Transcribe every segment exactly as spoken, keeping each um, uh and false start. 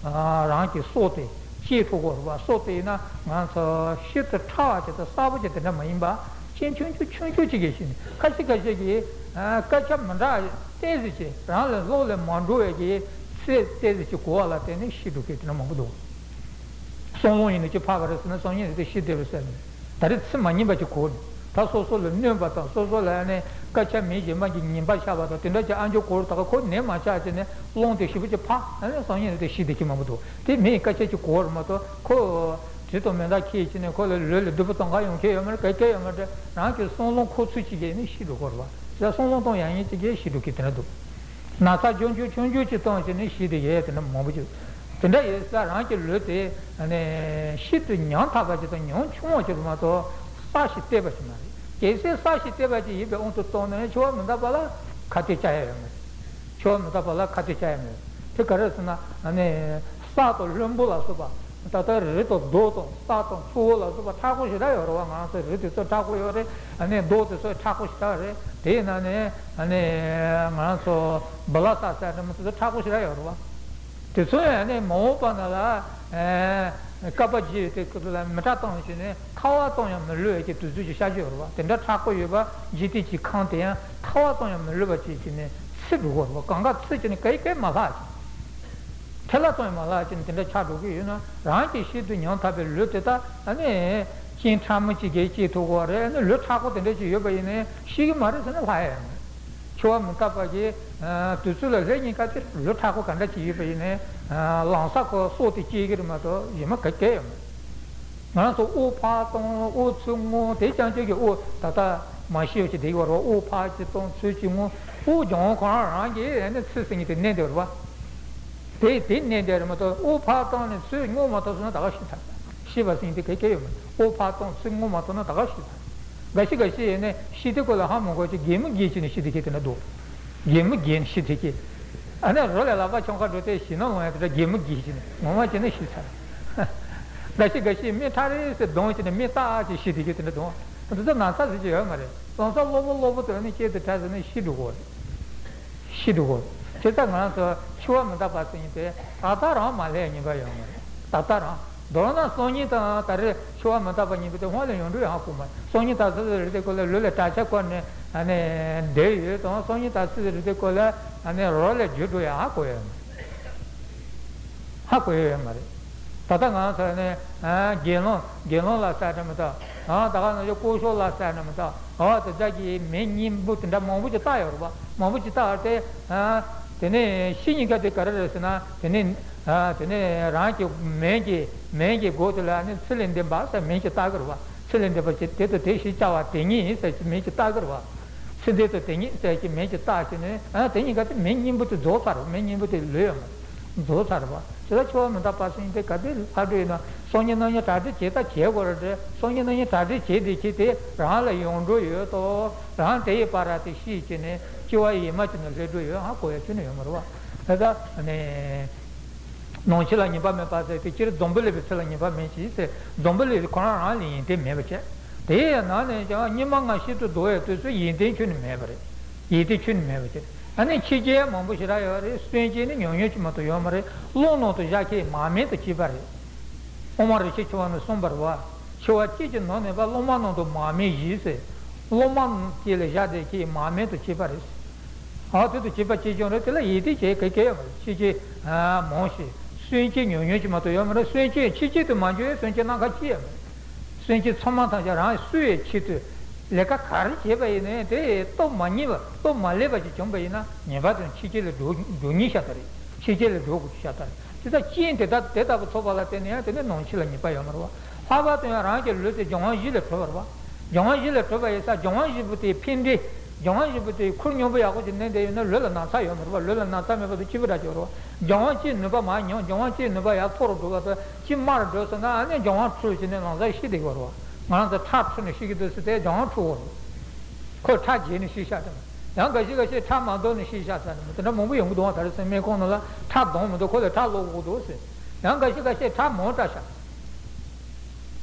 아 소대 제포고 와 소대나 만서 시트 타와서 사부제다 마인바 천천히 천천히 계신 같이 같이 아 같이 만다 때지지 라는 로레 만도에게 때지지 고알아 때는 시도겠나 뭐도 소원이는 저 파가르스는 소원이도 시대로서 다른 많이 받고 다 소소를 넘바다 소소를 안에 같이 매지 많이 님바 샤바도 된다지 안주 고르다가 곧내 마찬가지네 롱데 시부지 파 나는 소년의 시대기 마무도 대매 같이 고르마도 코 지도면다 키치네 콜을 를 두부터 가용 개염을 같이 염을 나한테 손롱 코츠치게는 시도 걸어 자 손롱도 양이치게 시도 기트나도 나타 존주 존주치 동안에 시대에 되는 뭐지 근데 예사 나한테 르데 안에 시도 냥타가지도 냥 충어지마도 사시 때버지 말이. 계세 사시 때버지 입에 온도 떠는 좋아면다 발라 같이 짜요. 좋아면다 발라 같이 짜요. 그거라서나 안에 사도 름불아서 봐. 다다르도 도도 사도 추월아서 봐. 타고 싫어요. 와가서 르도 타고 요래 안에 도도서 타고 싫어래. 대나네 안에 말아서 발라사서면서 타고 싫어요. 와. 대소에 안에 뭐 바나라 에 까바지 때그라 메타톤이네 카와톤이면 르에게 두두지 샤지어와 된다 타고여바 지티지 칸데야 카와톤이면 르바지네 스르고와 강가 쓰지니 까이까이 마사 텔라톤이 마라진 된다 차도기나 라지 시드냐 답에 르데다 아니 진참지게 지도고래 르 타고 된다지 여바이네 시기 말에서는 봐야 좋아면 까바지 두술을 내니까 르 타고 간다지 여바이네 아, 랑사코 소티 지기르마도 예막게. 나서 오파동 오츠모 대장적이 오 다다 마시오치 되고로 오파지동 수지모 오정과랑게 에네 스승이 되는데로 봐. 대 대내데르마도 오파동의 수모마도는 다가 시다. 시바신데 그게요. 오파동 수모마도는 다가 시다. 가시가시에네 시대고라 하면 거지 게임 게치는 시대게 되는데도 게임 겐 시대게 अने रोले लाबा चोंका दोते सिनो होए तो गेम गीच ने मोमा चने शिसा गशी गशी में थारे से दोंच ने मेता आज शिदी के तने दो तो तो नासा से जो हमारे सोसा लोबो लोबो तो ने के तथा ने शिदु हो शिदु हो चेता गना तो छुआ मदा पास नहीं पे ताता रा माले नहीं गयो हमारे ताता रा दोना सोनी ता तारे छुआ मदा बनी पे होले योंडो हाकुमा सोनी ता से को लोले ताचा को ने 아니 데이 또 손이 다스들 때 콜라 아니 롤에 주도야 하고요. 하고요 말이야. 다다가 전에 아 게노 게노라 사람다. 아 다가 요 고쇼라 사람다. 아 자기 맨님부터 뭐부터 타요 봐. 뭐부터 타한테 아 되네 신이가 될 거라서나 되네 아 되네 라기 매기 매기 고들라는 슬린데 봐서 매기 타거 봐. 슬린데 봐 제대로 대시 자와 땡이 있어 매기 타거 봐. सिद्ध तो नहीं तो कि मैं जता के ने हां तो नहीं कहते मैं नींबू तो दो पर मैं नींबू तो ले दो तरफा चलो छोड़ मत पास इन पे कभी आदमी ना सोने ना ये ताजे चेता के बोल रहे सोने ना ये ताजे के देखी थे रहा ले योंडो यो तो रहा ते पाराती सी के ने क्यों ये मत न ले दो हां कोई क्यों नहीं मरवा दादा ने non ce la ne pas me passer que tu dombele be cela ne pas me ci c'est dombele qu'on a rien de me bache 대 나는 저 니망아 시도 도에 뜻이 인대춘 매버리 이대춘 매버지 아니 치제 몸부시라요 스페인제는 영역이 맞도 요마레 로노도 자케 마메도 기바레 오마르 시초는 손버와 쇼아치진 너네 발로만도 마메 이세 로만 길자데기 마메도 기바레 아도도 기바치존을 들 이대제 그게 치제 아 모시 Senchi Nyonyo Chimato Yomero, Senchi Chichito Manjoe, Senchi Nakachiya, Senchi Tsomata Jaran, Sui Chitu, Leka Kari Chibaine, De Toma Niva, Toma Leva Chichombaina, Nevatan Chichil Duni Shatari, Chichil Dogu Shatari. Tita Chin Teta Teta Sovala Tenia, Tene non Chila Nipa Yomero. Hava Tanaranke Lute Jongan Jile Proverba, Jongan Jile Proverba, Jongan Jibuti Pindi, Jongan Kurnyomba Yakuji Nende, Lula Nasa Yomero, Lula Nasa Meva Chibra Joro. Giovanci non va mai, Giovanci non va a Tordo, ci mardo, se no, non Giovanci non è scelto di Goro. Ma non è stato scelto di te, Giovanci. Col Taji si sciata. Anche se c'è Tamadoni si sciata, non mi vuole andare se mi con la Tadom, dopo la Talo. Anche se c'è Tamontasha.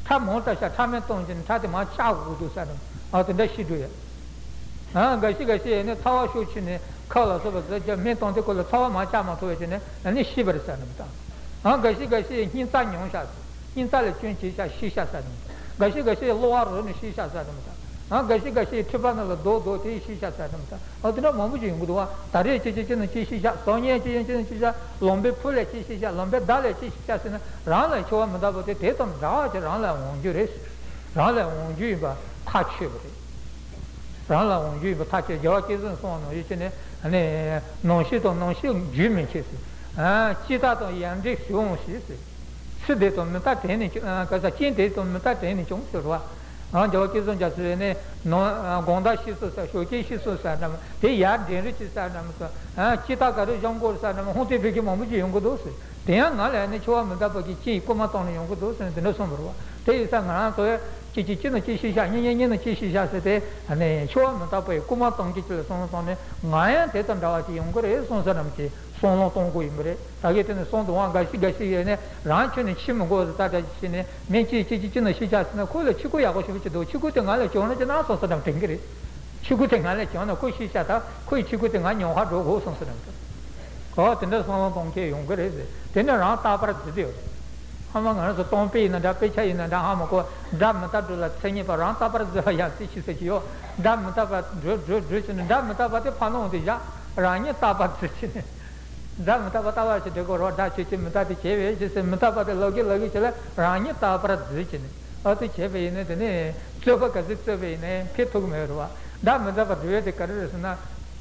Tamontasha, Tameton, Tatama, Ciao, tu sai, autodesciduia. Anche se c'è Tawa Shucine. Calla sopra, mentre anche con la sua macchina, ma tu vedi, non è sciver sanità. Anche se c'è in Tanyon Shat, in Tale Cincisha, Shisha Sanità. Gashi Gashi, Loarun Shisha Sanità. Anche se c'è Tribunal Dodo, Shisha Sanità. Altro Mamuji, Udua, Tare Cicin Cisha, Sonia Cicin Cisha, Lombe Pule Cisha, Lombe Dale Cisha, Rana Choa Madabo, Tetam Raja, Rana Unjuris, Rana Unjuba, Tachibri. Rana Unjuba, Tachi, Yorkis and so on. Non si to non si gimme che si ah citato yandri siung si si de to meta teni cosa cinte to meta teni chung si ro ah jo ke zon ja se ne no gonda si so sa shoki si so sa nam te yar de ri si sa nam so ah cita ka ro jong go sa nam ho te be ki mo ji yong go do se te na la ne chwa me da ba ki chi ko ma to ne yong go do se ne so ro te sa na to chi chi chi chi chi chi chi chi chi chi te ane chua ma ta poi kuma tong chi chi son son ne ngaya te tan da chi yong gore son sanam chi son lo tong go imre ta ge te ne son do wa ga shi ga shi ne ran chi ne chi mo go ta da chi ne me chi chi chi chi chi chi ne ko le chi ko ya go shi chi do chi ko te ngala chi ona na son sanam teng re chi ko te ngala chi ona ko shi sha ta ko chi ko te nga nyo ha do go son sanam ko te ne son lo tong ke yong gore te ne ran ta par chi de among Tompi and Dapicha in the Hamako, Damatadula, Senipa, Rantapa, Yasichi, Sekio, Damatapa, Drusin, Damatapa, the Pano, the Ya, Rania Tapa, Damatapa, the Goro, Dachi, Mutati, Mutapa, the Logi, Logicella, Rania Tapa, Zichin, or the Chevy in the name, Slovakazitsavi, Pitumero, Damatapa, the Carusana,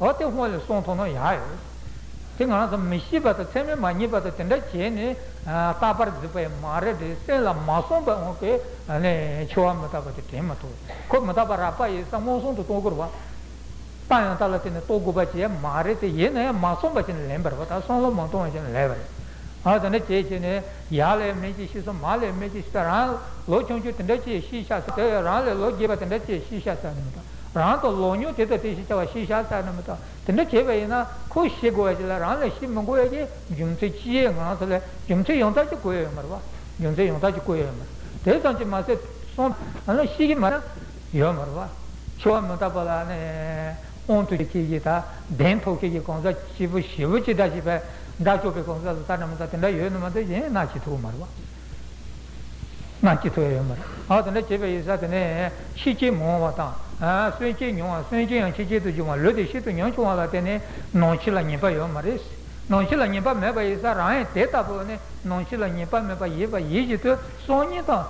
or the one son to no higher. Mishiba, the Temi Maniba, the Tendacini, Tapar Zipa, Mare, the Sela Masomba, okay, and Chuamataba the Temato. Komataba Rapa is a Moson to Togova. Payantala in the Togobachi, Mare, the Yene, Masomba in Lember, but a solo Monton in Lever. Other than the Yale, Metis, Male, Metis, Ran, Lochon, Tendachi, Shisha, Ran, Logiba, Tendachi, Shisha Sanita. Ranto Lonio, Teta, Shisha Sanamata. Tenaceva, Kushego, Rana, Shimagoe, Jumtichi, and Jumti on Tachique, Jumti on Tachique. They don't you must say, unless she mara, Yomarva, Chomatapala, on to the Kigita, Dento Kikonza, Shivu, Shivuchi, Dajiba, Dacho Beconza, Tanamata, and the Yunamata, Nachitu Marva. Nachitu Yomar. Out the Necheva is at an Shichi Movata. Ah, Swinchi, Swinchi, and Chichi to Juma, Ludi, Shit, and Yonchua, Latene, non Chilla Nipa Yomaris, non Chilla Nipa Meba is a Ryan, Teta Bone, non Chilla Nipa Meba Yeva, Yiji, Sonita,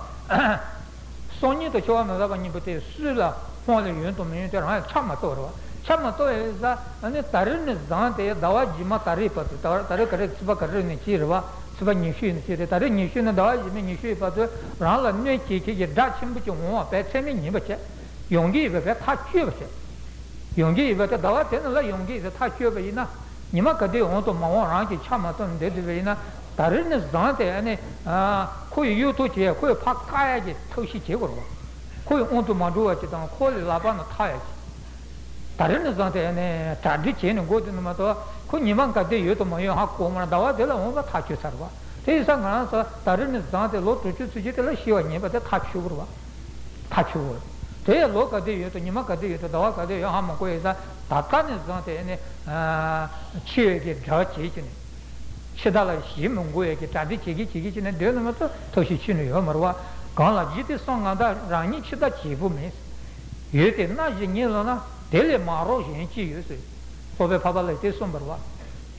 Sonita Choamava Nipute, Sula, Holy Yuntum, Chamatora, Chamatora is a Tarin is Dante, Dawa Jima Taripa, Taraka, Sbakarin, Chirva, Svanishin, Tarin, Yushin, Dawa, Jimin, Yushipa, Rala, Niki, Dachim, but you want, Petsemi, Nibache. Yongi va tachiva Yongi va dawa tena la Yongi za tachiva ina nimaka de onto mawa rangi chamaton de de ina darines dante ane koi yuto che koi pakaya je toshi che gorwa koi onto madua che dan koi labana tae darines dante ane tadi che ne godin mato koi nimaka de yuto mayo hakko ma dawa de la onga tachi sarwa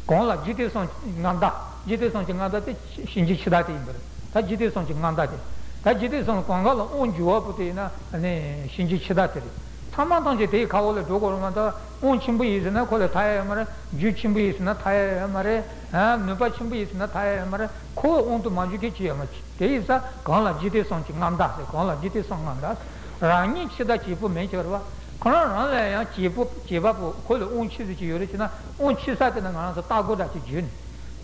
con la gente sono nanda, gente sono nanda te shinji chidate imbere, ta gente sono nanda te, ta gente sono kongala onjuwa pute na ne shinji chidate te, tamantang je te kawole dogoro manda onchimbu isna kole thaya mare, juchimbu isna thaya mare, ha nupa chimbu isna thaya mare, ko onto manju ke chiya mach, te isa con la gente sono nanda te, con la gente sono nanda, rani chida chipu mencherwa. 그러나 지부 지바부 거기 온치지 요리치나 온치사되는 거라서 따고다지 준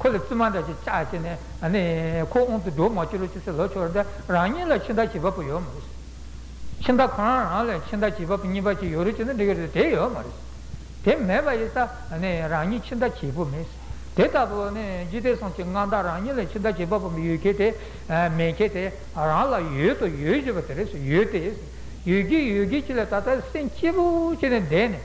거기 쓰만다지 짜지네 아니 고온도 도마치로 치서 저런데 라니라 친다 지바부요 말이지 친다 그러나 친다 지바부 니바지 요리치는 되게 돼요 말이지 대매바이사 아니 라니 친다 지부 메스 대다보네 지대성 증강다 라니라 친다 지바부 미케테 메케테 아라라 예도 예지가 되서 예대에서 유기 유기 칠에 따라 센치부 치는 데네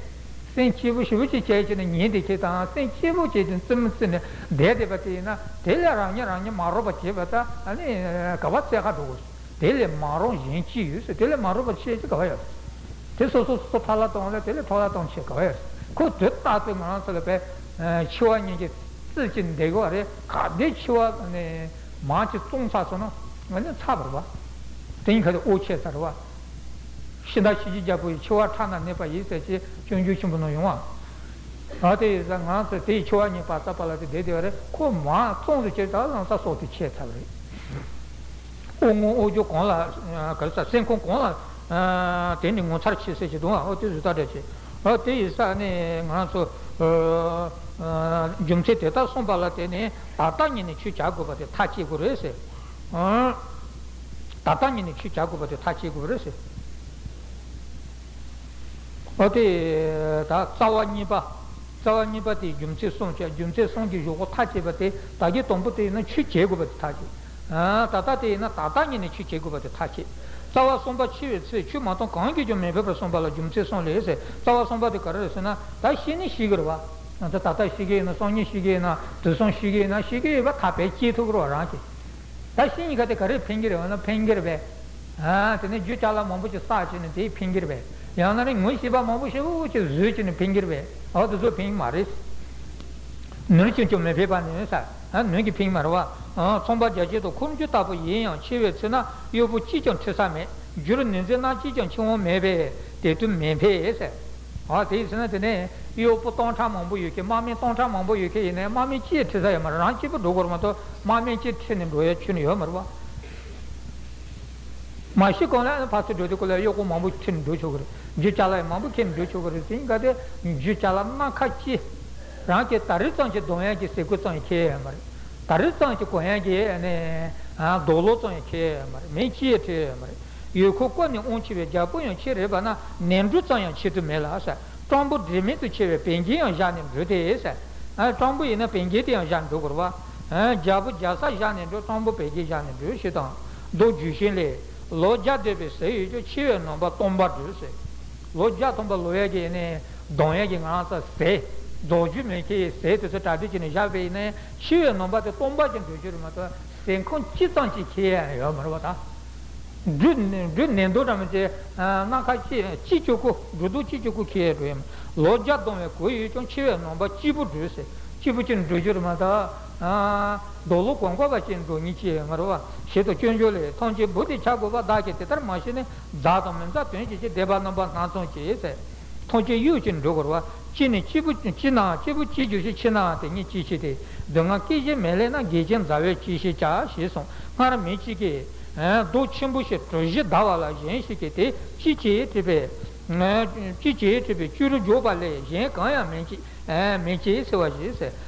센치부 시부치 제치는 니데케다 센치부 제든 쯤스네 데데바티나 데라라냐라냐 마로바치바타 아니 가바츠야가 도고 데레 마로 인치 유스 데레 마로바치에지 가요 데소소 소팔라톤레 데레 토라톤치 가요 그 됐다도 만서베 치와니게 쓰진 되고 아래 가데 치와네 마치 똥사서는 완전 차버봐 데니카도 오체서와 신다 시지자부 치와 타나 네바 이세지 중주신분의 용화 아데 장한테 대 치와니 바타팔라데 데데레 코마 총도 제다랑사 소티 쳇타브레 오모 오조 콘라 가르사 센콘 콘라 데니 모차르치세지 동아 어디주다데지 어디 이사네 나서 어 중세대다 손발라데네 바타니니 추자고바데 타치고레세 어 바타니니 추자고바데 타치고레세 어디 다 싸워니바 싸워니바디 좀세 송자 좀세 송기 요거 타지바데 다게 동부대 있는 취재고바데 타지 아 다다대나 다다니네 취재고바데 타지 싸워 송바 취외세 취마동 관계 좀 매버 송발라 좀세 송레세 싸워 송바데 거래서나 다시니 시거와 나다 다다 시게나 송니 시게나 두송 시게나 시게바 카페 지토로 라지 다시니 가데 거래 팽기려나 팽기르베 아 근데 주자라 몸부지 싸지는 데 팽기르베 यानारे मुसीबा माबुशेबो जे जुचिन पिंगिरबे अदो जो पिंग मारिस नरिचो जो मे बेबाने सा आ नोगी पिंग मारवा अ सोंबा जाजेतो खुमजो ताबो यें छेवेचना योबो चिजों छसामे जुरु नेजेना चिजों छो मेबे तेतु मेबे से आ तेसना तने योपो तोंठा माबु युके मामे तोंठा माबु युके ने मामे चिए छसा या रांची बो डोगरमा तो मामे चिए छने रोया छुनी हो मरवा 마시 कोना 파스 도도콜 요고 마무 튼 도초그르 주찰라 마무 켄 도초그르 팅가데 주찰라 마카치 라케 따르톤체 동야게 세고톤케 마르 따르톤체 고야게 아네 아 돌로톤케 마르 메치에테 마르 요코코니 온치베 자포요 체레바나 넨루톤야 치드 메라사 톰부 드미트 체베 뱅기야 자네 르데에사 아 톰부 이나 뱅게티야 잔 도그르와 아 자부 자사 자네 도 톰부 베게 자네 르 시타 도 주신레 Loggia deve sei, io ci non va tomba giuse. Loggia tomba loege ne, donege ngansa se, doju meke se te tadici ne jave ne, ci non va te tomba giuse ma to sen con ci tanti che io marota. Dun dun ne do ramje na ka ci ci ciuco, dudu ci ciuco che ero. Loggia dome coi io ci non va ci bu giuse. Ci bu cin giuse ma da 아 도로 광고가 진도 니치에 말와 셰도 견조레 통제 보디 차고가 다게 때다 마시네 자도면자 되지 대바나바 산송치에세 통제 유진 로거와 진이 지부 지나 지부 지주시 지나한테 니치치데 등아 끼제 메레나 게젠 자외 지시자 시송 하나 미치게 도 침부시 도지 다와라 옌시케테 치치에 되베 치치에 되베 주로 조발레 옌에 가야 메치 에 메치에 서와지세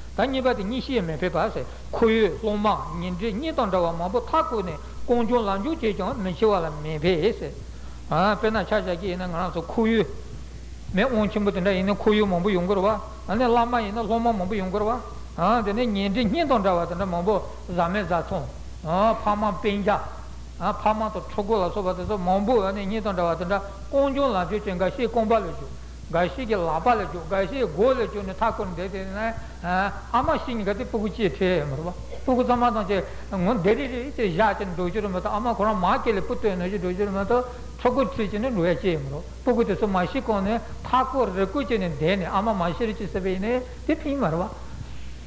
Taniba, Nishi, Mepebase, Kuyu, Loma, Nitonda, Mambo, Takune, Gonjon, Lanjuji, Michua, Mepese. Ah, Pena Chaja again and also Kuyu. Me on Chimbutana in the Kuyu Mambu Yungurwa, and the Lama in the Loma Mambu Yungurwa. Ah, the Nindonda, the Mambo, Zamezaton. Ah, Pama Pinja. Ah, Pama to Chogola, so that the Mambu and the Nindonda, Gonjon Lanjuji and Gashi Combalajo, Gashi Labalajo, Gashi Golajo and the Takon Dedi, Amashin got the Puguchi, Puguzamata, and one dedicated Jat and Dojumata, Amakora Market, put in a Dojumata. Tricin and Regimro, Pugutu Mashikone, Taco, Recuchin and Dene, Ama Mashirici Savine, the Pimarva.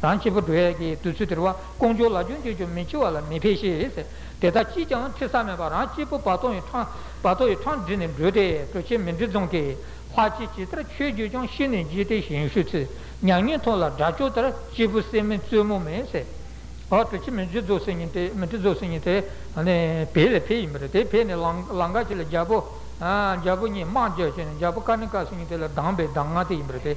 Ranchi would drag to Sutra, Conjola Junju, Michua, Mipishi is it. Teta Chijan, Chisama, Ranchi, Pato, Pato, Tondin, Brude, Prochim, and Dizonke, Hachi, Chujujan, Shin, and Jitish, and Shutz, Nyanitola, Dajuta, Chibusim, and Sumo, or to Chim and Jizo singing, Metizo singing, and they pay the payment, they pay the Langachel Jabo. Ah, Jabuni, Manjachin, Jabukanica singing the Dambe, Dangati, Brete,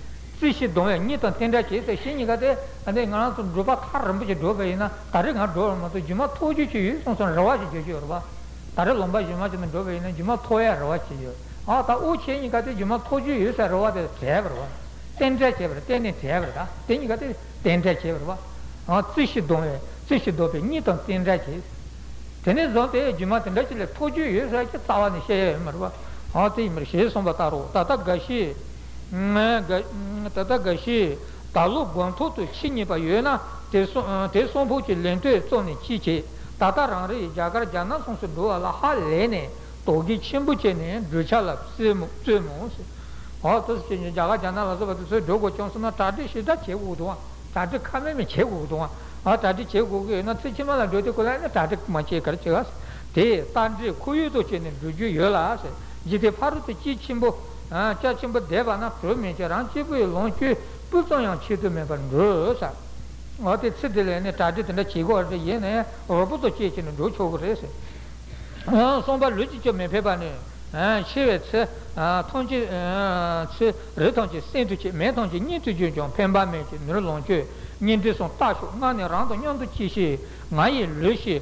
Sushi Donya, Niton Tenda Chase, Shinigate, and then Gana to Druba Karambuja Dovaina, Taranga Dorma to Jima Toji, on Rawaji Jorva, Taralomba Jimajim Dovaina, Jima Toya Rawachi. Ata Uchi, you got the Jima Toji, you said Rawat Tevra, Tenda Chevra, Tenda Tevra, then you got the Tenda Chevra, Sushi Donya, Sushi Dobe, Niton Tenda Chase. Tennis don't age, you might let two years like a Tavan Shame, Hoti Mercedes on Bataro, Tata Gashi, Tata Gashi, Talu Guantu, Chini Bayena, Tesson Buchi Lente, Tony Chichi, Tata Ranri, Jagar Janason Sudo, La Halene, Togi Chimbuchene, Duchala, Simons, Hotus, Jagajana, Dogo Johnson, Tadishi, that she would want, Tadi Kamimiche would want. Ah, Tadi Chego, not Tichimala, Doticola, Tadic Machekas, Te, Tandri, Kuyuchin, Juju Yola, Gide Paru to Chichimbo, Chachimbo Devana, Promager, and Chibu, Lonchu, Puton, Chitum, and Rosa. What it said, and the Tadi and the Chigo, the Yene, or Butochin, and Ducho Race. Somebody Lucicho Mepebane, and she had said, Tonji, Retonji, Saintuchi, Metonji, need to Jujon, Pemba, Nurlonchu. Nindu son tashu, nani rando nyandu chishi, ngayi lushi,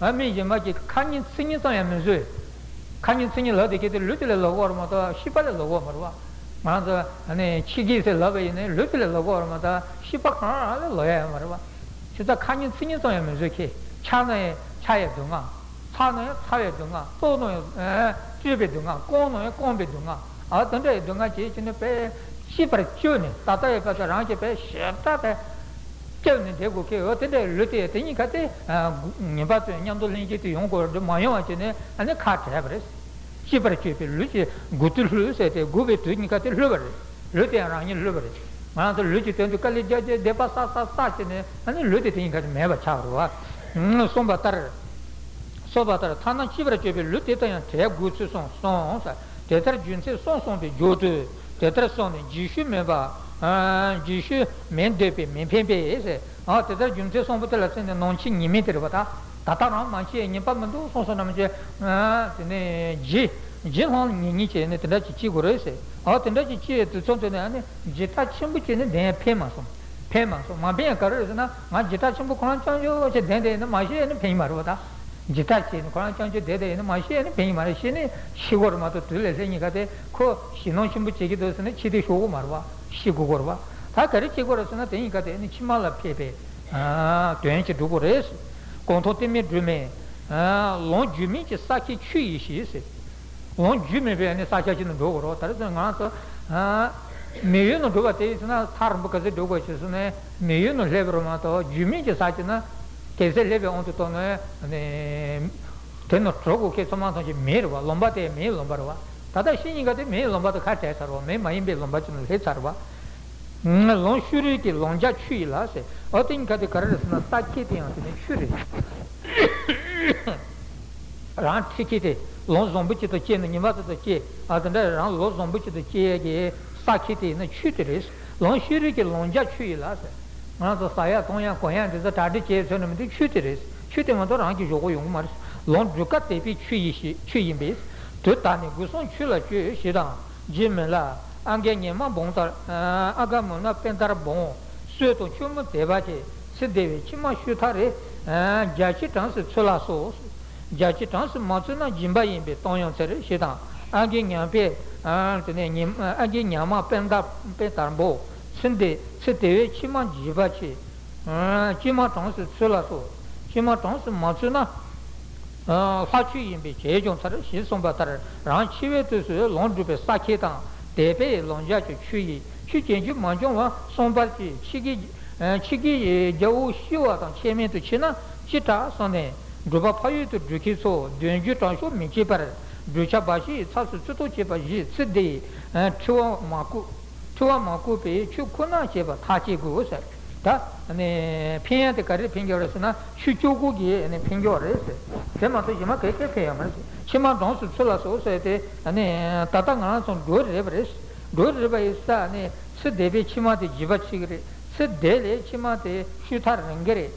I mean, you might get canyon singing on Missouri. Canyon singing love, they get a little lower mother, Shipa lower mother, Mother, and a Chigis love in a little lower mother, Shipa Kara, lawyer, Marva. She's a canyon singing on Missouri, Chana, Chaya Dunga, Tana, Chaya Dunga, Tono, Tribidunga, Gono, Gombidunga, Altunda Dunga, Chich in the Bay. Shipper Juni, Tata Rangipe, Sherta, Juni Deguke, Tende, Lutia, Tinicate, Nibatu, Yandolingi, Yongo, the Mayon, and the cart averages. Shipper Chip, Lucia, Gutulus at a Gubi Tinicate Lubery, Lutia Rangi Lubery. Mother Lucia to Kali Judge, Depasa Sassin, and the Lutia Tinicat Meva Charua, Sombatar, Sobatar, Tana Shipper Chip, Lutia, and Tab Gutsu, Sons. tetra junse son son pe jodu tetra son jishu meba jishu mende pe mempe pe se a tetra junse son botela sen non chi nimi ter bata tata ram manchi nyepa mendo son son namje ne ji ji hon nini che ne tetra chi gore se a tetra chi che son te ne jeta chimbu che ne de pe ma son pe ma son ma be kar se na ma jeta chimbu kon chan jo che de de ne ma je ne pe ma ro bata jitachi koran change de de ma she ne pei mare she ne shigor ma to tule se ni ga de ko shinon shin bu chegi do se ne chide shogo marwa shigor wa ta kare chigor se na tei ga de ni chimala pebe ah tuen che dugo res konto te me drume ah long jumi che sa che chui shi se long jumi be ne sa che ne dugo ro ta se nga to ah meyo no dugo te se na tar bu ka se dugo che se ne meyo no lebro ma to jumi che sa che na कैसे ले बे उन तो ने ने तेनो ट्रोगो के समान तो मेरवा लंबा ते मे लंबावा दादा शिनी गते मे लंबा तो काटे सरवा मे माइन बे लंबा चुन ले सरवा न लों शुरी के लोंजा छुई ला से और तीन गते करे सना ताके ते ने शुरी रान ठीक ते लों ज़ोंबी ते के ने निवा ते के आदने रान लों ज़ोंबी ते के साके ते ने छुतेस लों शुरी के लोंजा छुई ला से 나 도사야 동양 고향에서 다들 제선님들 추트레스 추트만도 안기 요거 용거 말스 론 주가 대비 추이시 추임베스 도다니 구손 추라 추시다 짐라 안게님만 봉다 아가문나 펜다르 봉 쇠도 추문 대바지 시대위 치마 슈타레 자치 탄스 촐라소 자치 탄스 마츠나 짐바임베 동양서레 시다 안게냥베 안테님 안게냥마 펜다 펜다르보 신데 세대의 치만 지바치 아 치마 당스 쓸라서 치마 당스 맞으나 아 화취인비 제종사를 실송받다라 랑치외도스 롱주베 사케당 대베 롱자치 취이 취견주 만종와 송발치 치기 치기 겨우 시와당 체면도 치나 치타 선에 루바 파유도 주키소 된주 당쇼 미치바라 루차바시 사스 추토 제바지 세대 추와 마쿠 tuwa maku pe chu kuna cheba tachi gu se ta pinya te kare pingyo re se na shu chogu gi pingyo re se te mato yima ke ke peya ma se shima donsu tsula so se te tata ngana son dor reba re se dor reba isa se debe chima te jiba chigre se dele chima te shutar rengere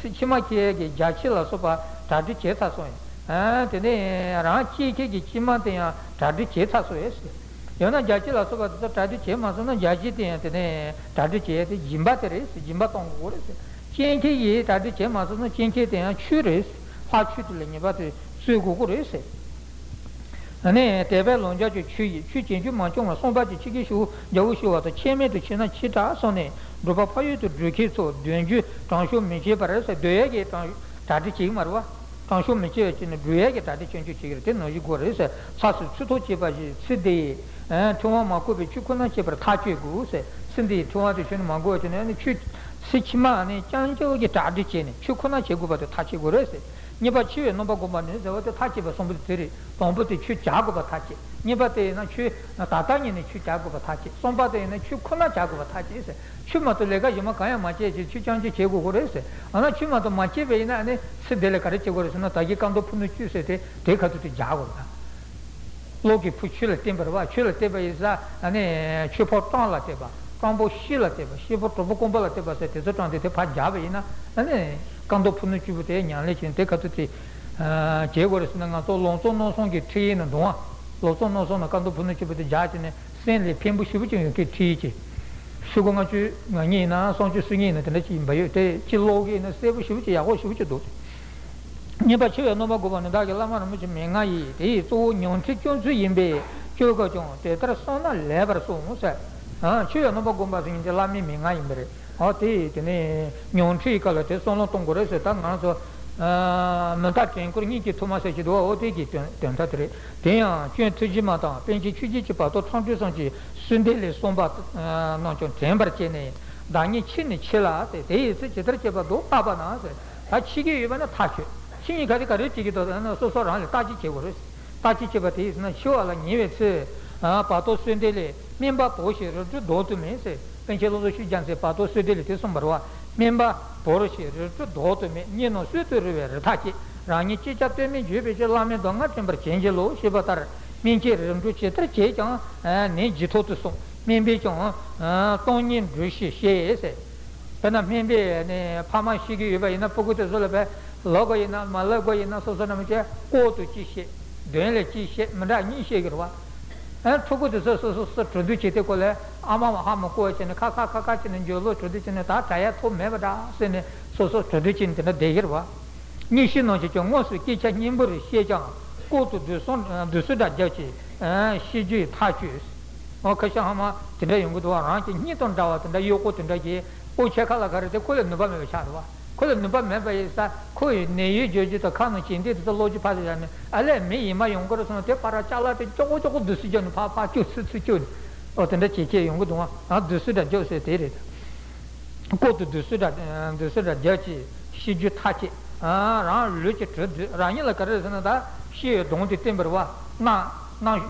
se chima kiye ge jachi la so pa tadi che ta so tene ranchi ke ge chima te ya tadi che ta so e se योना जाची लासो का ताड़ी छे मासो ना जाची ते तने ताड़ी छे ते जिंबा तेरे जिंबा तो गोरे चें के ये ताड़ी छे मासो ना चें के ते छुरेस हा छुतले ने बात सु गो गोरे से ने तेबे लोंजा जो छु छु चें जो माचो मा सोबा जी छि के शु जाउ शु वा तो छे में तो छे ना छिता सोने रुपा फयो तो दुखी तो देंगे तांशो में के पर से दोए के ताड़ी छे मरवा तांशो में के ने दोए के ताड़ी चें जो छिरते नो जी गोरे से सासु छुतो छे बाजी सिदे tuwa maku pe chukuna chepar tachi gu se sindi tuwa tu shun maku chene sikima chancho ki tadi chene chukuna che gu pato tachi gu re se nipa chiwe nomba gu pa nene se wate tachi pa sombuti tiri sombuti chu cha gu pa tachi nipa te na chu tata nene chu cha gu pa tachi somba te na chukuna cha gu pa tachi se chu mato lega yama kaya machi che chu chancho che gu gu re se ana chu mato machi pe ina sidele kare che gu re se na tagi kando punu chu se te te kato te ja gu pa लोगी पुछले टेंबर वा छले तेबे इसा अने छपोटन ला तेबा कांबो शिला तेबा शिबो तो कोंबो ला तेबा से तो तंदे ते फा जावे ना अने कांदो पुनु चुते न्याले चिंते कतते जेगोरस नंगा तो लोंसो नोसो के थीन दोआ लोंसो नोसो ना कांदो पुनु चुते जाचने सेनले पेंबु शिबुचे के थीचे सुगोंगा चु ननी ना सोंचु सुनी ना तने चिंबयो ते चिलोगी ना सेबु शिबुचे यागो शिबुचे दो nipa chiwe noma gupa nida ki lama rama chi menga yi ti su nyonchi chun su yinbe chiwe ka chung te tara sona lebar su mu se chiwe noma gupa singi ti lami menga yinbe re a ti tini nyonchi kala te sona tongo re se ta ngana so menta tenkur nyi ki tuma se chi duwa o te ki tenta tere tenya chun tuji ma tang penchi chuji chi pato tangchu sanchi sunde le somba nanchon tenbar che ne danyi chi ni chi la se te isi chi tar che pa do taba na se ta chi ki yuwa na ta che 신이 가지고 지기도는 소소랑 따지 제거를 따지 제거돼 있는 쇼알아 니베스 아 파토스엔델레 멤버 보시르 도토메세 벤체로도 시장세 파토스엔델레 테솜바와 멤버 보르시르 도토메 니노 스트르베르 타치 라니치 잡테미 제베젤라메 동아 템버 첸젤로 시바타르 Koto du son du suda jachi shiji tachis o kasha hama tinda yungu dwa ranchi ni ton dawa tinda yoko tinda ji o chekala karate kole nuba me charwa kole nuba me ba isa koi ne yu joji to kanu chinde to loji pa jane ale me ima yungu ro son te para chala te choko choko du su jan pa pa chu su su chu o tinda chi chi yungu dwa a du suda jose te re koto du suda du suda jachi shiji tachi a ran lu chi ranyi la karate sana da she don't remember what na na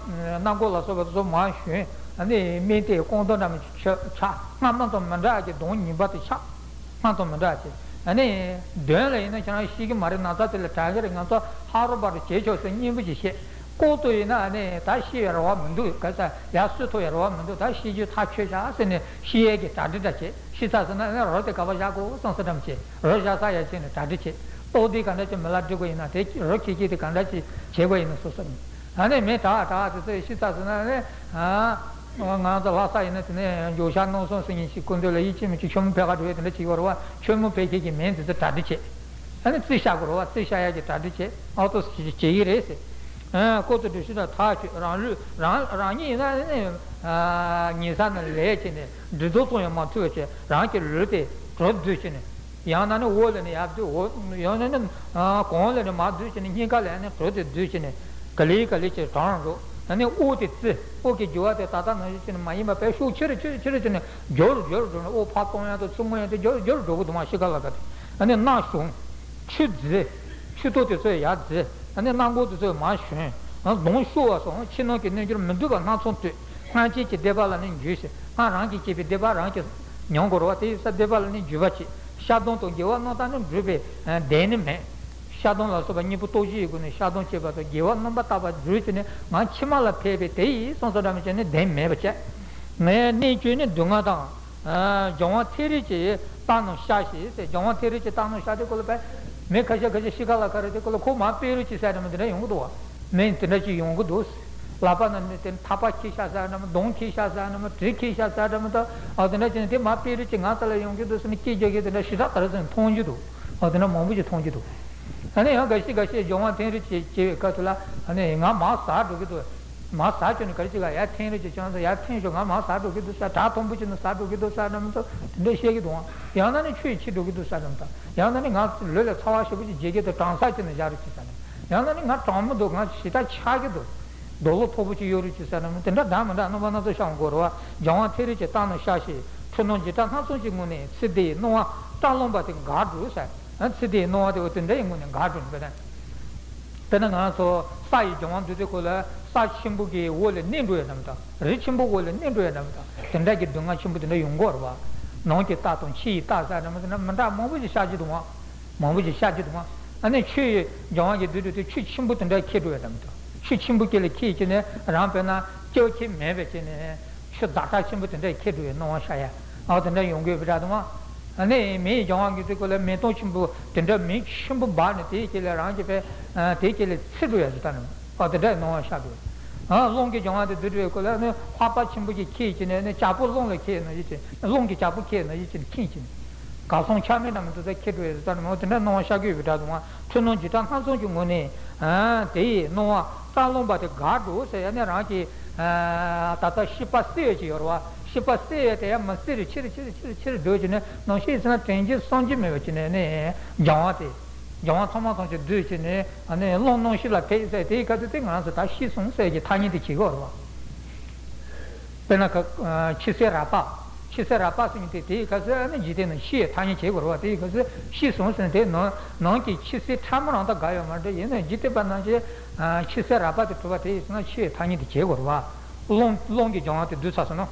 na gola so so ma she ani me te kon do na cha ma ma to manda je don ni ba te cha ma to manda je ani de le na cha shi ki mare na ta te ta ge na to har bar che cho se ni bu ji she ko to ina ne ta shi ro wa mundu ka sa ya su to ro wa mundu ta shi ji ta che ja se ne shi ye ge ta de da che shi ta na ro te ka ba ja ko so so dam che ro ja sa ya che ne ta de che Odi Kandachi Maladugo in a take, Rocky Kandachi, Cheway in the Susam. Ane meta, Shitazana, ah, the last I net, Yoshan no son singing Shikundolichi, Michum Peraduet, and the Chivarua, Chumu Peki means the Tadiche. And it's Tishagro, Tishaya Tadiche, Autos Chirese. Ah, Koto Dushita Tachi, Ran Rani, ah, Nizan Lechine, Dudoto Matuce, Ranki Rute, Crop Duchine. Yana wall and Abdu, Yonan, ah, Conle, the Maduch and Hinkalan, and Prote Duchene, Kalika, Lich, Tarngo, and the Utit, Oki Joat, Tatan, and Maima Peshu, Children, George, George, and O Papon, and somewhere the George, George, with my Shikalagat, and then Nashun, Chudze, Chutot, Yadze, and then Nango to the Mashin, and don't show us on Chinook and Menduga, not on to Ranchi, Devalan, and Juice, and Ranchi, Devaranki, Nyongorati, Devalan, Juvachi. Shadon to Giva not an drive and denime. Shadon also when you put Shadon Chiba to Giva number Taba Drutine, Machimala Pepe, Sonsadamichin, Demebache, Nature Dungadan, John Tirichi, Tano Shashi, John Tirichi, Tano Shadikulape, make a Shikala Karaticola, Kuma, Pirichi Sadam, the Yungudo, main Tenachi Yungudos, Lapan and Tapachi Shazanam, Don Kishazanam, Triki Shazanamata, or the National Team, Mapi reaching Atala Yungidus and Kijaki, the Shizakaras and Tonjudu, or the Namoji Tonjudu. And then Gashi, Joan Tenrichi, Katula, and then Massa to get to Massach and Kashika, Yatin, Chance, Yatin, Massa to get to Satum, which in the Sadu Gidu Sadamata, they shake one. Yanan Tree Chidugidu Sadamata. Yanan got little Tawashi, which Jigit the transaction in the Jarisan. Yanan got Tomo Dogan, Shita Chagidu. Dolo Pobuchi Yurichi Sanam, and that Damana, one of the Shangorua, John Teritan Shashi, Tunonjita, Hansungune, Sidi, Noah, Talombat in Gardu, and Sidi, Noah, the Utendayan in Garden. Penanga, so Sai John Dudicola, Sai Shimbugi, Wool and Ninduanamta, Richimbu Wool and Ninduanamta, Tendaki Dungashimbu in the Yungorwa, Nonki Tatum, Chi, Tazam, Madame Mobuji Shajiduma, Mobuji Shajiduma, and then Chi, John Yadu to Chichimbu and the Kiduanamta. Chimbukil kitchen, Rampana, Joachim Mavichin, Shadaka Chimbut and the Kid with no Shire, out in the Yungu Radama. And they may young you to call a metal chimbu, tender make shimbu barn, take it around it, take it serious time, or the dead no shadow. How long you want to do the colonel, Papa Chimbuki kitchen and the chapel lonely kitchen, a longy chapel kitchen. Casson Chaminam to the Kid with the no shaggy without one, to no Jitan Hansungune, ah, they no. But the guard was an Iraqi Tata Shipassi or Shipassi, they must still chili chili chili chili. No, she is not changing Sonji Mavichin, Jonati, Jon Thomas Duchine, and then long no Shilla pays a take at the thing answer that she soon said Tiny Chigorwa. Penaka Chiserapa, Chiserapa in the take as an Gitan, she Tiny Chigorwa, because she soon said no, Nonki Chisi Tamar on the Gayamade, and Jitibanaje. She said about the poverty is not she, Tiny Chegorwa. Long, longy John to do Sassano.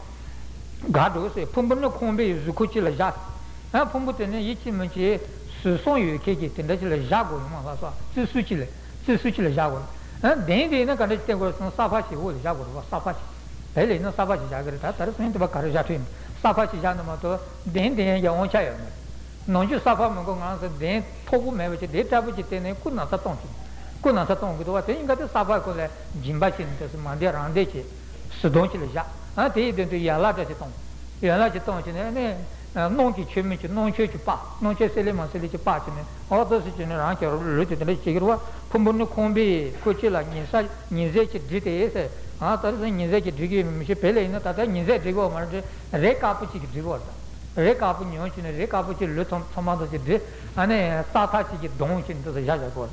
Gado say, Pumbuno Combe, Zucuchi la Jat, and Pumbutan, Yichimachi, Suson, you kick it, and that's a jago, Susuchile, Susuchile jago. non ci c'è mica, non c'è ci pa, non c'è se le manse le ci pa c'è, altro se ce ne ranche ruote delle cigrua, come non combi, coce la nisa, nise ci dite esse, ah tale se nise ci digi mi ci pele in tata nise digo ma re capo ci digo, re capo non ci re capo ci lo somado ci di, ane tata ci don ci to ja ja go.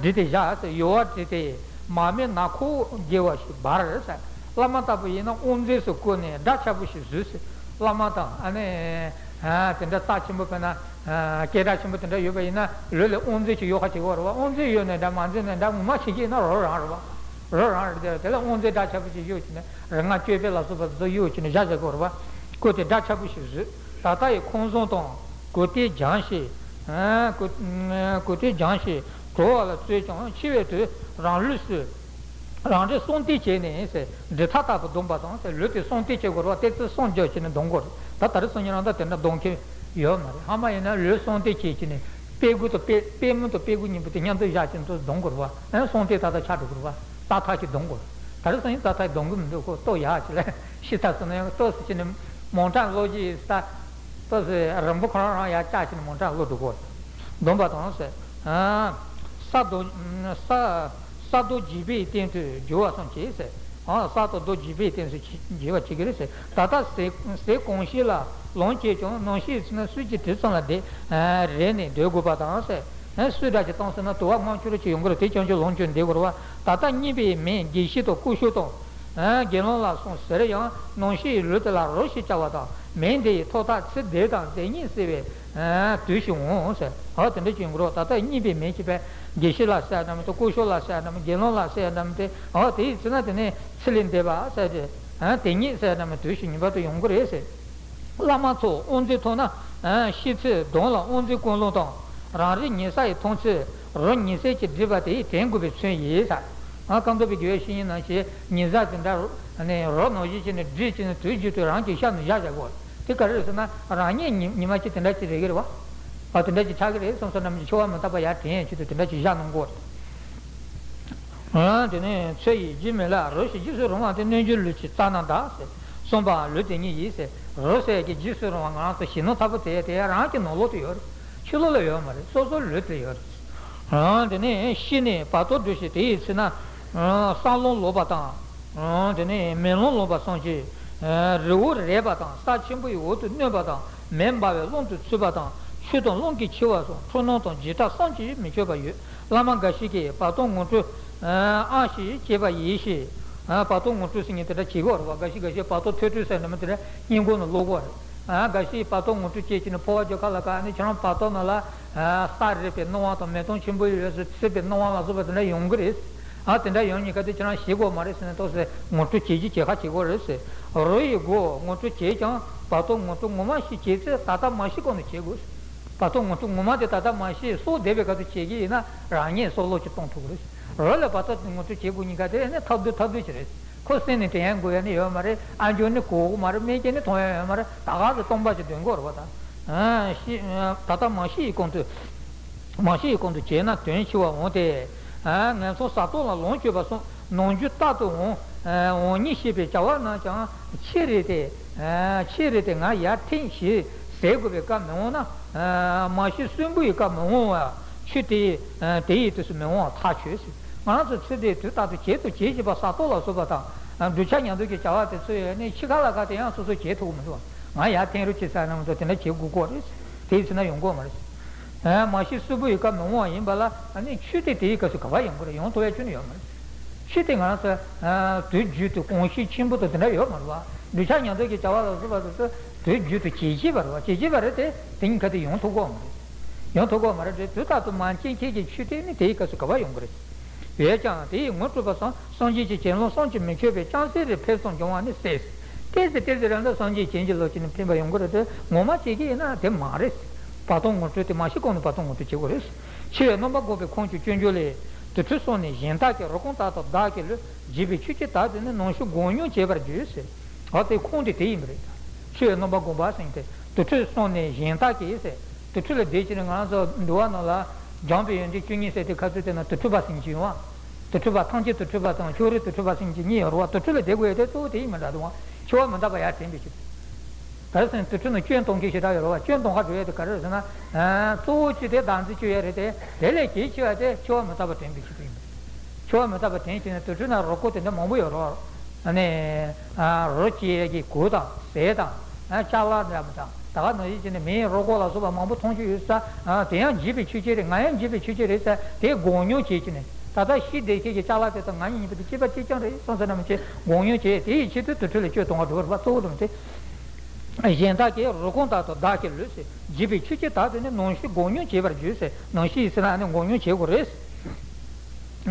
Dite ja se yo dite, ma me na ko gewa ci bar sa, la mata poi na onze so ko ne da chabu ci zus Lamata, ane, ah, tenda tachimbo pena, ah, kerachimbo tenda yubaina, lele onze ci yokaci gorwa, onze yone da manzene da machigi na rorarwa, rorar de tela onze da chabuci yucine, ranga chebe la soba do yucine jaja gorwa, kote da chabuci, tata e konzonton, kote janshi, ah, kote janshi, to la suiton, chivetu, ranlusu. Rangé son tiché né, c'est de tata pour dombaton, c'est le son tiché gorwa, tête son dieu chine dongor. Tatare son yanda tena donke yo mari. Hama yena le son tiché chine. Pegu to pe pemu to pegu ni buti nyando ja chine to dongorwa. En son tiché tata chadu gorwa. Tata chi dongor. Tare son tata dongum do ko to ya chile. Shita son yang to chine montan loji sta to se rambo khana ya cha chine montan lo do ko. Dombaton se ah sa do sa Sato jibe tenso jiwa son chese, sato do jibe tenso jiwa chigiri se, tata se konshi la long che chon, non shi suji tison la de rene de gupa tanga se, suda che tangsa na towa manchuru che yunguru te chon che long chon de guruwa, tata nibi men gishi to kushu tong, genon la son sere yang, non shi rute la roshi chawa tang, men de tota tse de tang, se yin sewe, tu shi wong se, hao tende che yunguru, tata nibi men chi pe, geshe la sa nam to kusho la sa nam genon la sa nam te ha te tsna te ne tsilin de ba sa de ha te ni sa nam tu shi ni ba to yong gre se lama to onje to na shi tse don la onje kon lo dong ra ri ni sa tong tse ro ni se che de ba te ten gu be chen ye sa ha kan do be ge shi na che ni za ten da ne ro no ji che ne ji che ne tu ji to ran che sha no ya ja go te ka re na ra ni ni ma che ten da che de ge ba I was told that the people who were in the world were in the world. They were in the world. They were in the world. They were in the world. They were in the world. They were in the world. They were in the world. They were in the world. Shudong longki chiwa song, chonon tong jita sanchi mi cheba yu, lama gashi ke patong gonchu anshi cheba yishi, patong gonchu singi tira chigorwa, gashi gashi patong tutu sanama tira ingo no logor, gashi patong gonchu chechi no poa joka laka, chanam patong nala sari pe noa tong metong chimbo yu tse pe noa la soba tira yongri isi, a tira yongi kati chanam shigo mara isi na tose gonchu chechi checha chigor isi, roi go gonchu chechang patong gonchu ngoma shi chechi tata mashi kono chego isi. Patong tu ngoma de tata mashi so debe ka chegi na rangye so lo chitong thugres role patat ngom tu chegu ni ga de ne thabdu thabdu chres khosen ne teng go ne yo mare anjon ne ko mare me je ne thoya mare taga de tomba je deng gor bata ha tata mashi kon tu mashi kon tu che na ten chiwa mo de ha ne so sato la long che ba so non ju ta to o ni shi be chawa na cha chire de chire de nga ya tin shi Segove Kamona, Mashi Sumbu Kamona, Chiti, Deitus Meon, Tachis, Manasa Chidi, Tuta, Chetu, Chiba Satola Subata, and Duchanya Duki Chavati, Chikala Katian Susu Chetu, Maya Tenruchis and the Tenachi Gugoris, Tisna Yungomaris. Mashi Subu Kamona, Imbala, and Chiti Tikas Kavayam, Yonto Junior. Shitting answer to Jutu Konshi Chimbu to the Nayomanwa, Duchanya Duki Chavala Subata. Due to Chijiva, Chijiva, think at the Yontogom. Yontogom, the Tutato Manchi, shooting, take us to Kawayungri. Viajan, the Montobason, Sonji Channel, Sonji, make sure the chances the person Joanna says. Taste the taste around the Sonji changes in Pimbayungur, Momachigi, and the Maris, Patong to the Mashikon, Patong to Chiguris. She no longer go to Conchu Chunjuli. te tu soni gente che raccontato da che gibe ciucci ta de non su gonyo che per giuse o te conti te imbre che non ba gomba sente te tu soni gente che se te tu le dici non azo duano la jambe indi chingi se te cadute na te tu ba sinci wa te tu ba tangi te tu ba tan chore te tu ba sinci ni ro te tu le de gue te tu te imda do ciò non da ba ya tembi ci per se te tu no ciento che ci da ro ciento ha de carre na eh tu ci te danzi ci ere te delle che ci ade ciò non da ba tembi ci ciò non da ba tembi ne te tu na ro ko te na mo yo ro ane a ro ci che ko da se da a cha la da ba 다 너희는 매 로고라 소바 마부 통지 유사 아 대한 집이 취재를 나연 집이 취재를 해서 대 공유 지지네 다다 시대에 자라서 많이 이제 집에 지정을 선선하면서 공유 제 대치도 뜻을 줘 동아 돌아 돌는데 이젠다게 로콘다도 다게 루시 집이 취재 다 되는 논시 공유 제버 주세 논시 있으라는 공유 제거레스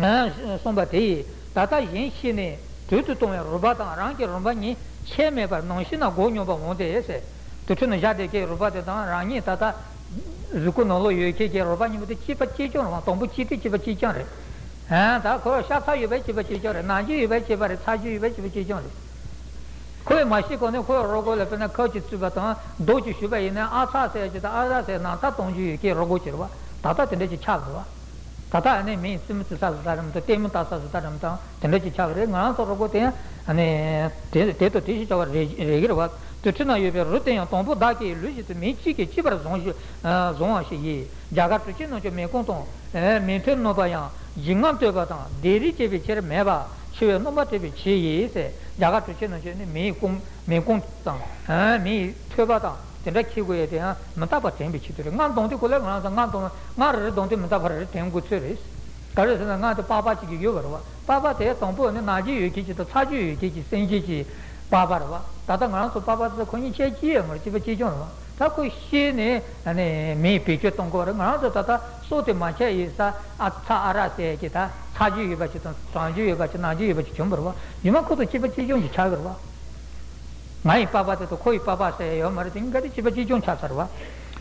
아 선바티 다다 인신에 뜻도에 로바다 랑게 로바니 체메바 논시나 공유바 못에세 तुचुन जाते के रुपा देता हूँ रानी ताता जुकुन नलो ये के के रुपा नहीं मुझे चीप चीजों वां तंबू चीते चीप चीजों रे हाँ ता कोरा शास्त्र ये बच्चे बच्चे चीजों रे नाजी ये बच्चे बारे साजी ये बच्चे बच्चे चीजों रे कोई माशी कोने कोई रोगों ले पने कोच चुबाता हूँ दो चुबा ये ना आशा से जिता आशा से ना ता तंबू के रोगों चलवा ताता तेरे tata ne me sim tsa daram to tem ta sa daram ta tende chi chagre nga so rogo te ane te to ti chavar re gir wa to chna ye be ro te ya tombo da ke lu ji te me chi ke chi bar zon zon a shi ye jaga to chi no je me kon to me te no ba ya jingam te ba ta deri che be che me ba che no ma te be che ye se jaga to chi no je ne me kon me kon ta me te ba ta Chigue te ha, Matapa tempi ci tre, non donde collega, non donde Matapa tempo series. Carres and not the Papa Chigiova, Papa te, Tompo, and Naji, Kichi, the Taji, Kichi, Senji, Paparava, Tatangan, so Papa the Konichi, or Chivachijon, Taku Shine, and a me picture Tongo, and Tata, Sote Macha is a Tara Sekita, Taji, Vachitan, Sanji, Vachanaji, Vachichumberva, you might go to Chivachijon, Chagava. My पापा तो कोई पापा से यो मरे दिन गति चिपची जों छासरवा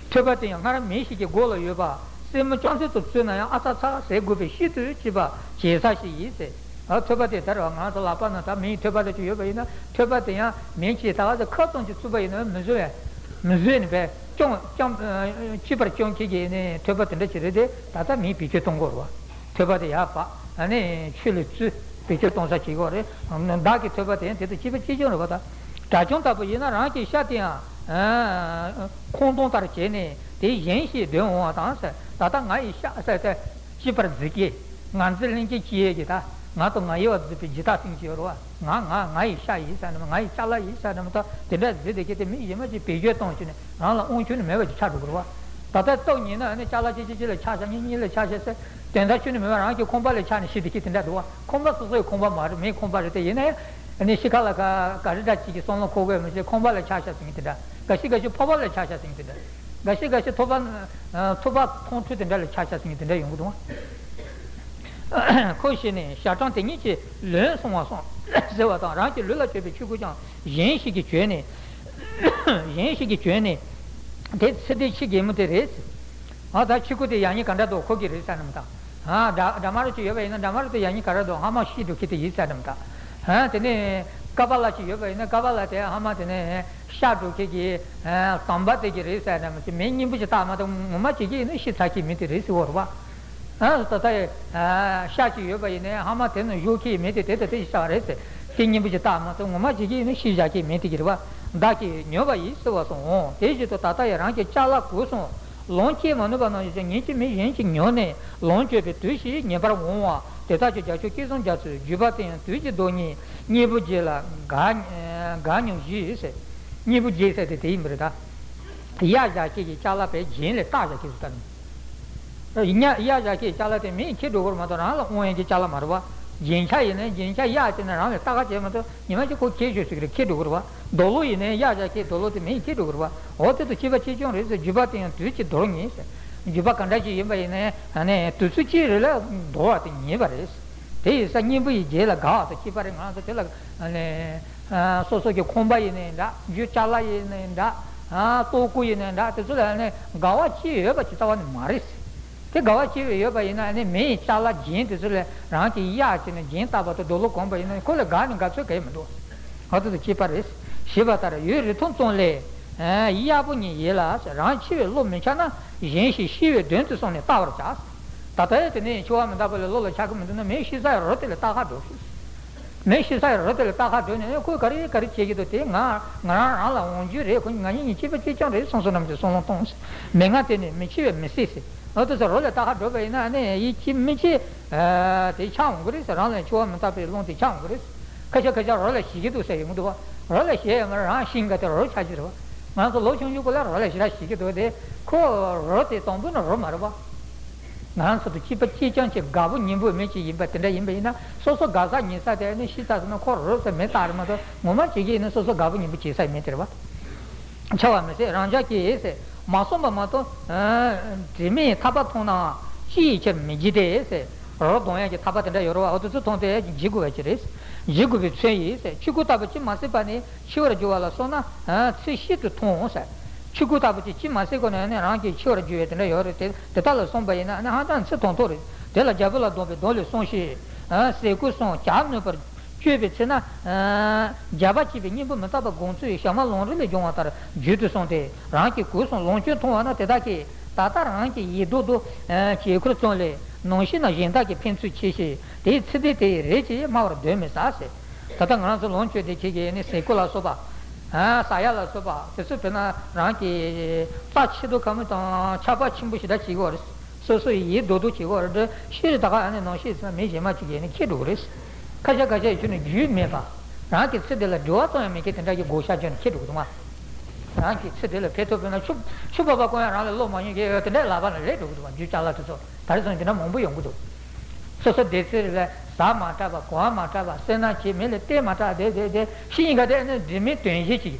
छबते हमारा मेसी के गोल योबा से म चोंसे तो सुना या आतासा से गोबे सितु चिबा जेसा सी से और छबते तरवा मा तो लापा न ता मी छबते जो योबे न छबते या मेची ता ज खतों जो सुबे न मजुए मजुए ने चों चों चिपर चों के ने छबते ने चिरेदे ताता मी पीछे तंगोरवा छबते या पा अने छिले छु पीछे तंसा चिगोरे हम दा के छबते ते चिपची जों बता 자존 답이나 라기 샤티야 아 콘동 따르게네 대 연시 되어 다서 나다가 이샤세 지퍼지게 난들린게 지에게다 나도 나요 지다 생겨로와 나나 나이 샤이사는 나이 샤라 이사는 또 데다 지게 되면 예마지 배겨 동치네 나라 온춘 매워지 차도로와 다다 동이나 아니 샤라지지를 차장이니를 차셔서 된다 주는 매랑게 콤발을 차는 시디게 된다도 콤바스서 콤바 말매 콤바를 때 얘네 ane shikala ka karida chiki sonno kogoe mese komba la chasha singitida gashi gashi poba la chasha singitida gashi gashi toba toba tontu denda la chasha singitida yongudwa koshi ne shatang tengi chi len songwa song zewa tang rangi lula chebe chugu jang yin shiki chue ne yin shiki chue ne de sede shiki emute res a da chiku de yangi kanda do kogi resa namta a damaru chi yoba ina damaru de yangi kanda do hama shido kite yisa namta हाँ तेरे कबाला चाहिए भाई ना कबाला ते हमारे ने शादू के की संबंध के रेस है ना मुझे मेंगी मुझे तामतो मुझे की ने शिक्षा की मित्र रेस हो रहा हाँ तो ताये शादी ये भाई ने हमारे ने योगी मित्र ते ते इस आरे से तेंगी मुझे तामतो मुझे की ने शिक्षा की मित्र की रहा दाखी न्योबा इस वासों ये जो तो ताता ये रंग के चाला कुसों लॉन्चे मनुबानों जैसे नीचे में यंची न्योने लॉन्चे पे तुष्य न्यापर वोंवा तेरा जो जाचु किसों जाचु जुबाते हैं तुष्य दोनी न्यबुजेला गां गांयुजी से न्यबुजे से ते तीन बरता या जाके ये चाला पे जेले ताजा किस्ता इन्ह या जाके चाला ते में क्या डोगर मतो ना लोगों ये चाला मरवा जेंचा ये ने जेंचा या चेना ना में तागा चें मतो निम्न जो कोई चीज़ शुरू किया डोगरवा दोलो ये ने या जाके दोलो तो में किया डोगरवा और तो चिवा चीज़ों रे से जुबा ते तुझे ची दोरंगी है जुबा कंडा ची ये भाई ने अने तुझे ची रे ला दोहा ते नहीं बारे ते ऐसा नहीं भाई जेला घाव तो ची बारे घाव तो चला अने सोचो के कोंबा ये ने ना जो चाला ये ने ना हाँ तो कोई ने ना तो चला अने गावा ची ये बच्चा वाने मारे Te gawa ci io ba ina ne me tala jin de sele ran ti ya ci ne jin ta ba to dolo kom ba ina ko le ga ne ga so ke mdo. Ha to ci paris shiba tara yu ri ton ton le eh ya bu ni ye la ran ci lo me chana jin shi shi we den to son ne pa wa ta. Ta ta te ne chwa me da ba lo lo cha ko me ne me shi sa ro te le ta ha do. Me shi sa ro te le ta ha do ne ko kari kari che gi do te nga nga ala on ju re ko nga ni ci be ci chan re son son nam de son long ton. Me nga te ne me ci me si si. Otto rolla ta dove in ane i chimici eh ti chang gris ran chuo ma ta pe long ti chang gris ka cha ka cha rolla chi tu sei mu do rolla che ma ran sing ka ro cha ji ro ma ko lo chung ju ko la rolla chi la chi tu de ko ro ti tong bu no ro ma ro ba nan so ti pa chi chang che ga bu nim bu me chi yin ba ten da yin be na so so ga ga ni sa de ne shi ta no ko ro se me ta ma do mo ma chi gi ne so so ga bu nim bu chi sa me te ba cha wa me se ran ja ki se Masomba mato dimi tabatona chi che migide se rodonya che tabatenda yorowa otu tonte jigu vechiris jigu vechei se chikuta bachi masipani chiora juala sona tsi shit ton se chikuta bachi chi masikona ne rangi chiora juetenda yorete tetala somba ina na hadan se tontori dela jabula dobe dole sonshi se ku son jamne par chebe tsena jabachi be nimbo mataba gonzu e chama lonre le jonata judu sonte ranki kuson lonche tonana tedaki tata ranki yedo do che kruton le nonshi na jenda ke pensu cheche de tsede de reje maura de mesase tata ranzo lonche de che ne sekola soba ah sayala soba tesu pena ranki pachi do kamata chaba chimbushi da chigor so so yedo do chigor de shiri daga ne nonshi sa me jema chige ne kedores kaja kaja june ju meba ranki sedela do to me keten da gosha june kedu duma ranki sedela peto bena chu chu baba ko ran lo ma nge te la ba le do duma ju chala to ta so dina mon bu yong do so so de se la sa ma ta ba kwa ma ta ba sena chi me le te ma ta de de de shi ga de ne de me twen ji chi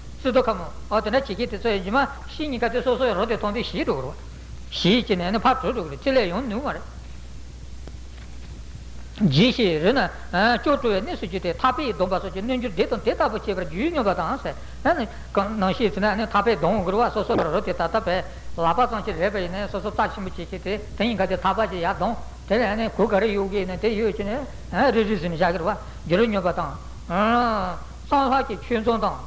Sudo kamo. O te ne ci che te so jima shi ni ka te so so ro de ton de shi ro. Shi che ne pa to ro che le yon nu ma. Jishi rena chotu ne su jite tapi don ba so jin nju de ton de ta bo che bra ju nyo ba ta se na na shi tna ne tapi don gro wa so so ro te ta ta pe la ba ton che re be ne so so ta chi mu che che te ten ga de ta ba ji ya don te ne ko ga re yu ge ne te yu che ne ha re ji sin ja gro wa jero nyo ba ta ha sa ha che chuen zong dang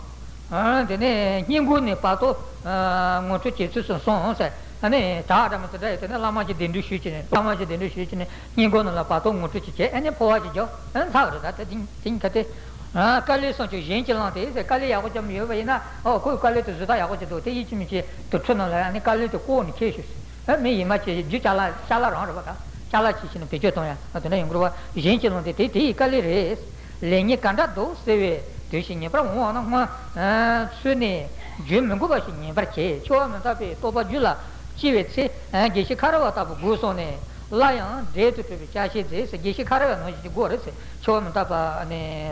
ha de ne yin gu ne pa to ngo chu che chu so so se ane ta adam te de ne lama ji dendu shi chine lama ji dendu shi chine ni gon la pa to ngutu chi che ane poa ji jo an ta ro da te din din ka te a kale so ju yin ji lan te se kale ya go jam yo be na o ko kale to zu da ya go te do te yi chi mi che to chon la ane kale to ko ni che shi a me yi ma che ju cha la cha la ro ro ka cha la chi chine pe che to ya a te ne ngro ba yin ji lan te te te kale re le ni kan da do se we te shi ni pra mo na mo a su ni ju me go ba shi ni pra che cho me ta pe to ba ju la Chivetsi, Gishi Karawa tapu Gusone, Lion, Detu Pipi, Chashi, Gishi Karawa, no Gores, Chom tapa,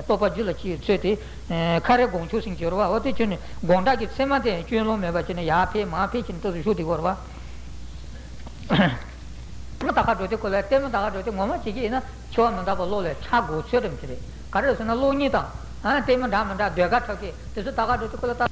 Topa Jula Chi, Cheti, Karagon, choosing Jirwa, what did you Gonda get Semate, Chilome, but in a Yapi, Mapi, into the Shudi Gorva? Mataka to collect them, Taka to Momachina, Chom tapa Lola, Chago, Children, Karas and a Lonita, and Taman Damanda, Dagaki, this is Taka to collect.